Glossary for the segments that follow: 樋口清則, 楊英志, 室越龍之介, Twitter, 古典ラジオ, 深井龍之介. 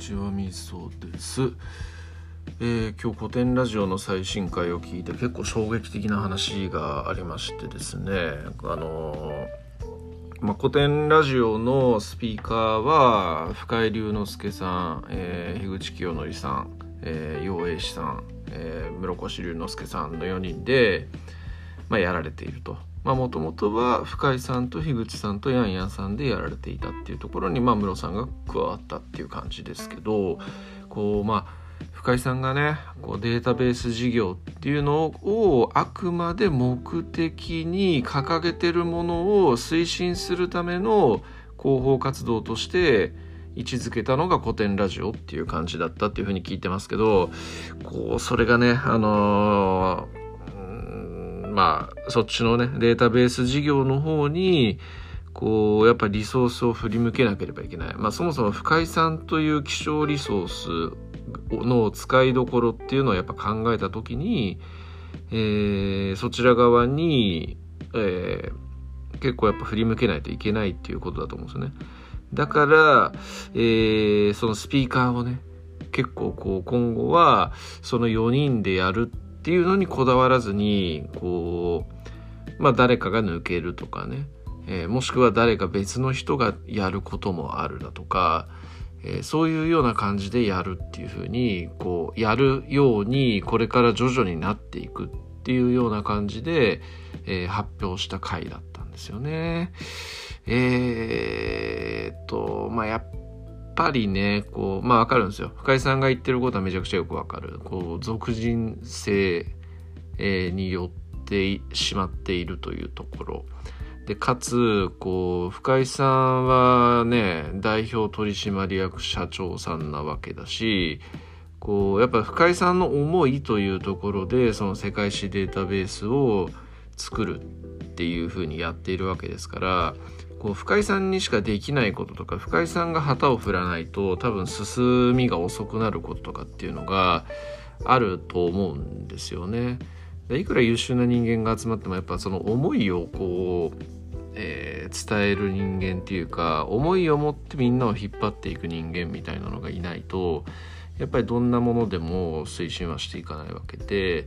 ちはみそです、今日古典ラジオの最新回を聞いて結構衝撃的な話がありましてですね、古典ラジオのスピーカーは深井龍之介さん、樋口清則さん、楊英志さん、室越龍之介さんの4人で、やられていると。もともとは深井さんと樋口さんとヤンヤンさんでやられていたっていうところに、室さんが加わったっていう感じですけど、深井さんがね、データベース事業っていうのをあくまで目的に掲げてるものを推進するための広報活動として位置づけたのが古典ラジオっていう感じだったっていうふうに聞いてますけど、それがね、そっちのねデータベース事業の方にやっぱりリソースを振り向けなければいけない。そもそも深井さんという希少リソースの使いどころっていうのをやっぱ考えた時に、そちら側に、結構やっぱ振り向けないといけないっていうことだと思うんですよね。だから、そのスピーカーをね結構今後はその4人でやるっていうのにこだわらずに誰かが抜けるとかね、もしくは誰か別の人がやることもあるだとか、そういうような感じでやるっていうふうにやるようにこれから徐々になっていくっていうような感じで、発表した回だったんですよね。やっぱりねわかるんですよ。深井さんが言ってることはめちゃくちゃよくわかる。属人性によってしまっているというところで、かつ深井さんはね代表取締役社長さんなわけだし、やっぱ深井さんの思いというところでその世界史データベースを作るっていうふうにやっているわけですから、深井さんにしかできないこととか深井さんが旗を振らないと多分進みが遅くなることとかっていうのがあると思うんですよね。いくら優秀な人間が集まってもやっぱその思いを伝える人間っていうか、思いを持ってみんなを引っ張っていく人間みたいなのがいないとやっぱりどんなものでも推進はしていかないわけで、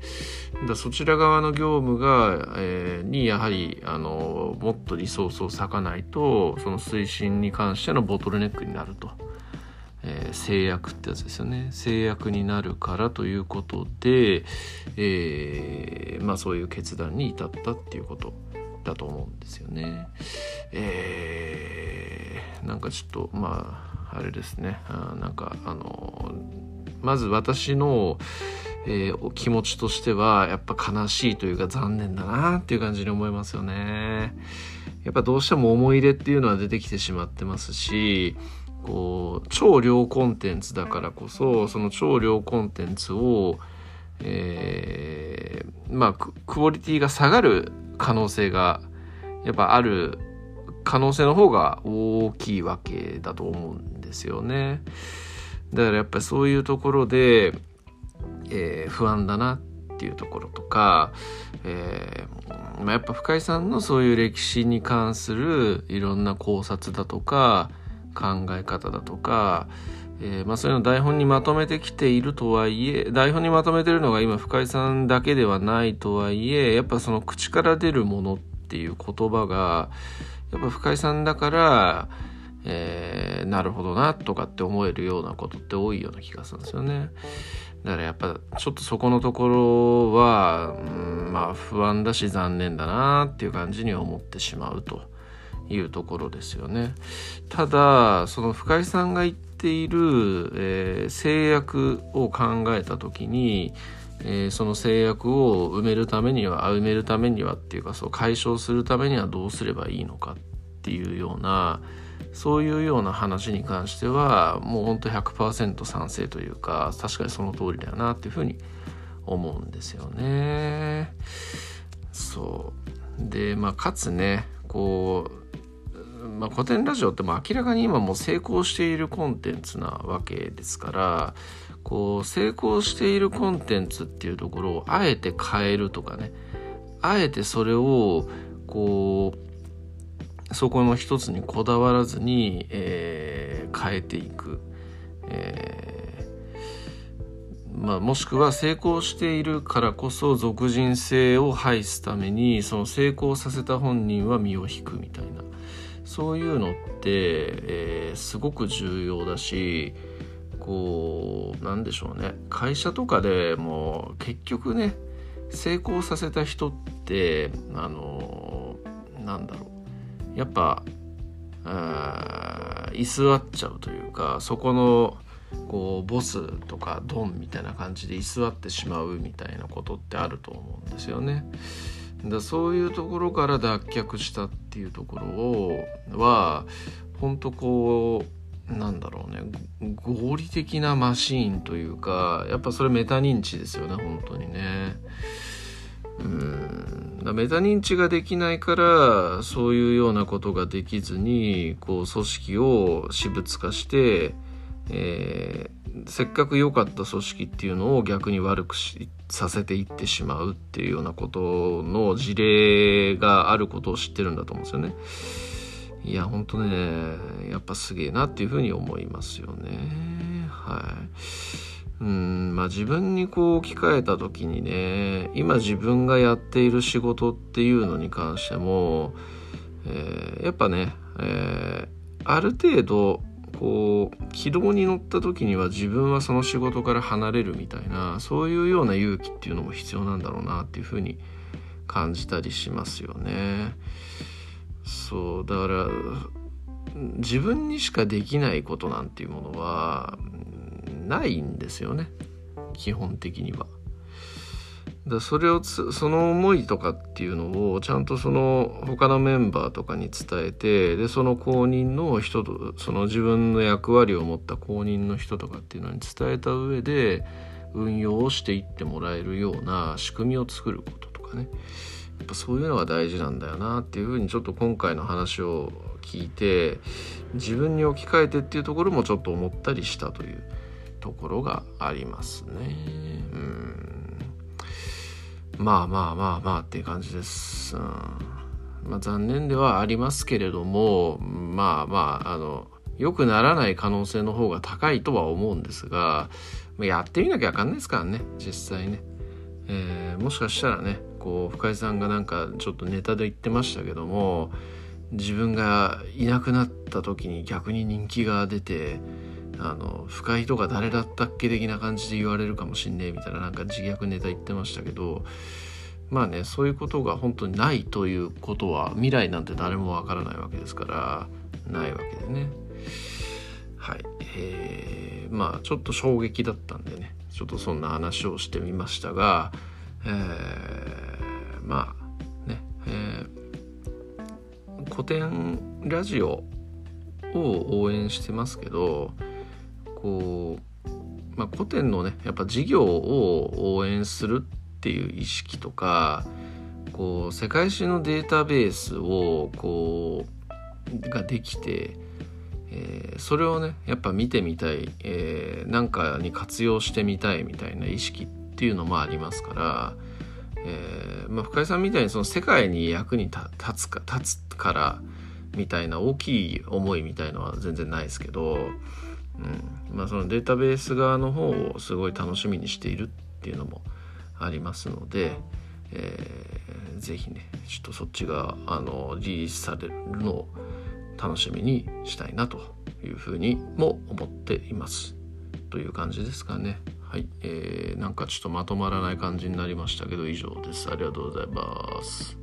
そちら側の業務が、にやはりもっとリソースを割かないとその推進に関してのボトルネックになると、制約ってやつですよね。制約になるからということで、そういう決断に至ったっていうことだと思うんですよね。あれですね、まず私の、気持ちとしてはやっぱ悲しいというか残念だなっていう感じに思いますよね。やっぱどうしても思い入れっていうのは出てきてしまってますし、超量コンテンツだからこそその超量コンテンツを、クオリティが下がる可能性がやっぱある可能性の方が大きいわけだと思うんですよね。だからやっぱりそういうところで、不安だなっていうところとか、やっぱ深井さんのそういう歴史に関するいろんな考察だとか考え方だとか、そういうの台本にまとめてきているとはいえ、台本にまとめてるのが今深井さんだけではないとはいえ、やっぱその口から出るものっていう言葉がやっぱ深井さんだから、なるほどなとかって思えるようなことって多いような気がするんですよね。だからやっぱちょっとそこのところは不安だし残念だなっていう感じに思ってしまうというところですよね。ただその深井さんが言っている、制約を考えた時に、その制約を埋めるためにはっていうか、そう解消するためにはどうすればいいのかっていうような、そういうような話に関してはもうほんと 100% 賛成というか、確かにその通りだよなっていうふうに思うんですよね。そうで、かつね古典ラジオっても明らかに今もう成功しているコンテンツなわけですから、成功しているコンテンツっていうところをあえて変えるとかね、あえてそれをそこの一つにこだわらずに、変えていく、もしくは成功しているからこそ俗人性を排すためにその成功させた本人は身を引くみたいな、そういうのって、すごく重要だし、こうなんでしょうね、会社とかでも結局ね、成功させた人ってなんだろう、やっぱ居座っちゃうというか、そこのこうボスとかドンみたいな感じで居座ってしまうみたいなことってあると思うんですよね。だそういうところから脱却したっていうところをは本当こうなんだろうね、合理的なマシーンというか、やっぱそれメタ認知ですよね、本当にね。だメタ認知ができないからそういうようなことができずに、こう組織を私物化して、せっかく良かった組織っていうのを逆に悪くさせていってしまうっていうようなことの事例があることを知ってるんだと思うんですよね。いや本当ね、やっぱすげえなっていうふうに思いますよね。はい。自分にこう置き換えた時にね、今自分がやっている仕事っていうのに関しても、やっぱね、ある程度こう軌道に乗った時には自分はその仕事から離れるみたいな、そういうような勇気っていうのも必要なんだろうなっていうふうに感じたりしますよね。そうだから自分にしかできないことなんていうものはないんですよね、基本的には。だそれをその思いとかっていうのをちゃんとその他のメンバーとかに伝えて、でその後任の人と、その自分の役割を持った後任の人とかっていうのに伝えた上で運用をしていってもらえるような仕組みを作ることとかね、やっぱそういうのが大事なんだよなっていうふうに、ちょっと今回の話を聞いて自分に置き換えてっていうところもちょっと思ったりしたというところがありますね。まあっていう感じです。残念ではありますけれども、良くならない可能性の方が高いとは思うんですが、やってみなきゃ分かんないですからね、実際ね。もしかしたらね、こう深井さんがなんかちょっとネタで言ってましたけども、自分がいなくなった時に逆に人気が出て、深井とか誰だったっけ的な感じで言われるかもしんねえみたいな、なんか自虐ネタ言ってましたけど、まあね、そういうことが本当にないということは、未来なんて誰もわからないわけですから、ないわけでね。はい、ちょっと衝撃だったんでね、ちょっとそんな話をしてみましたが、古典ラジオを応援してますけど、古典のね、やっぱ事業を応援するっていう意識とか、こう世界史のデータベースをができて、それをねやっぱ見てみたい、なんかに活用してみたいみたいな意識っていうのもありますから、深井さんみたいにその世界に役に立つからみたいな大きい思いみたいのは全然ないですけど、そのデータベース側の方をすごい楽しみにしているっていうのもありますので、ぜひねちょっとそっちがリリースされるのを楽しみにしたいなというふうにも思っていますという感じですかね。はい、なんかちょっとまとまらない感じになりましたけど、以上です。ありがとうございます。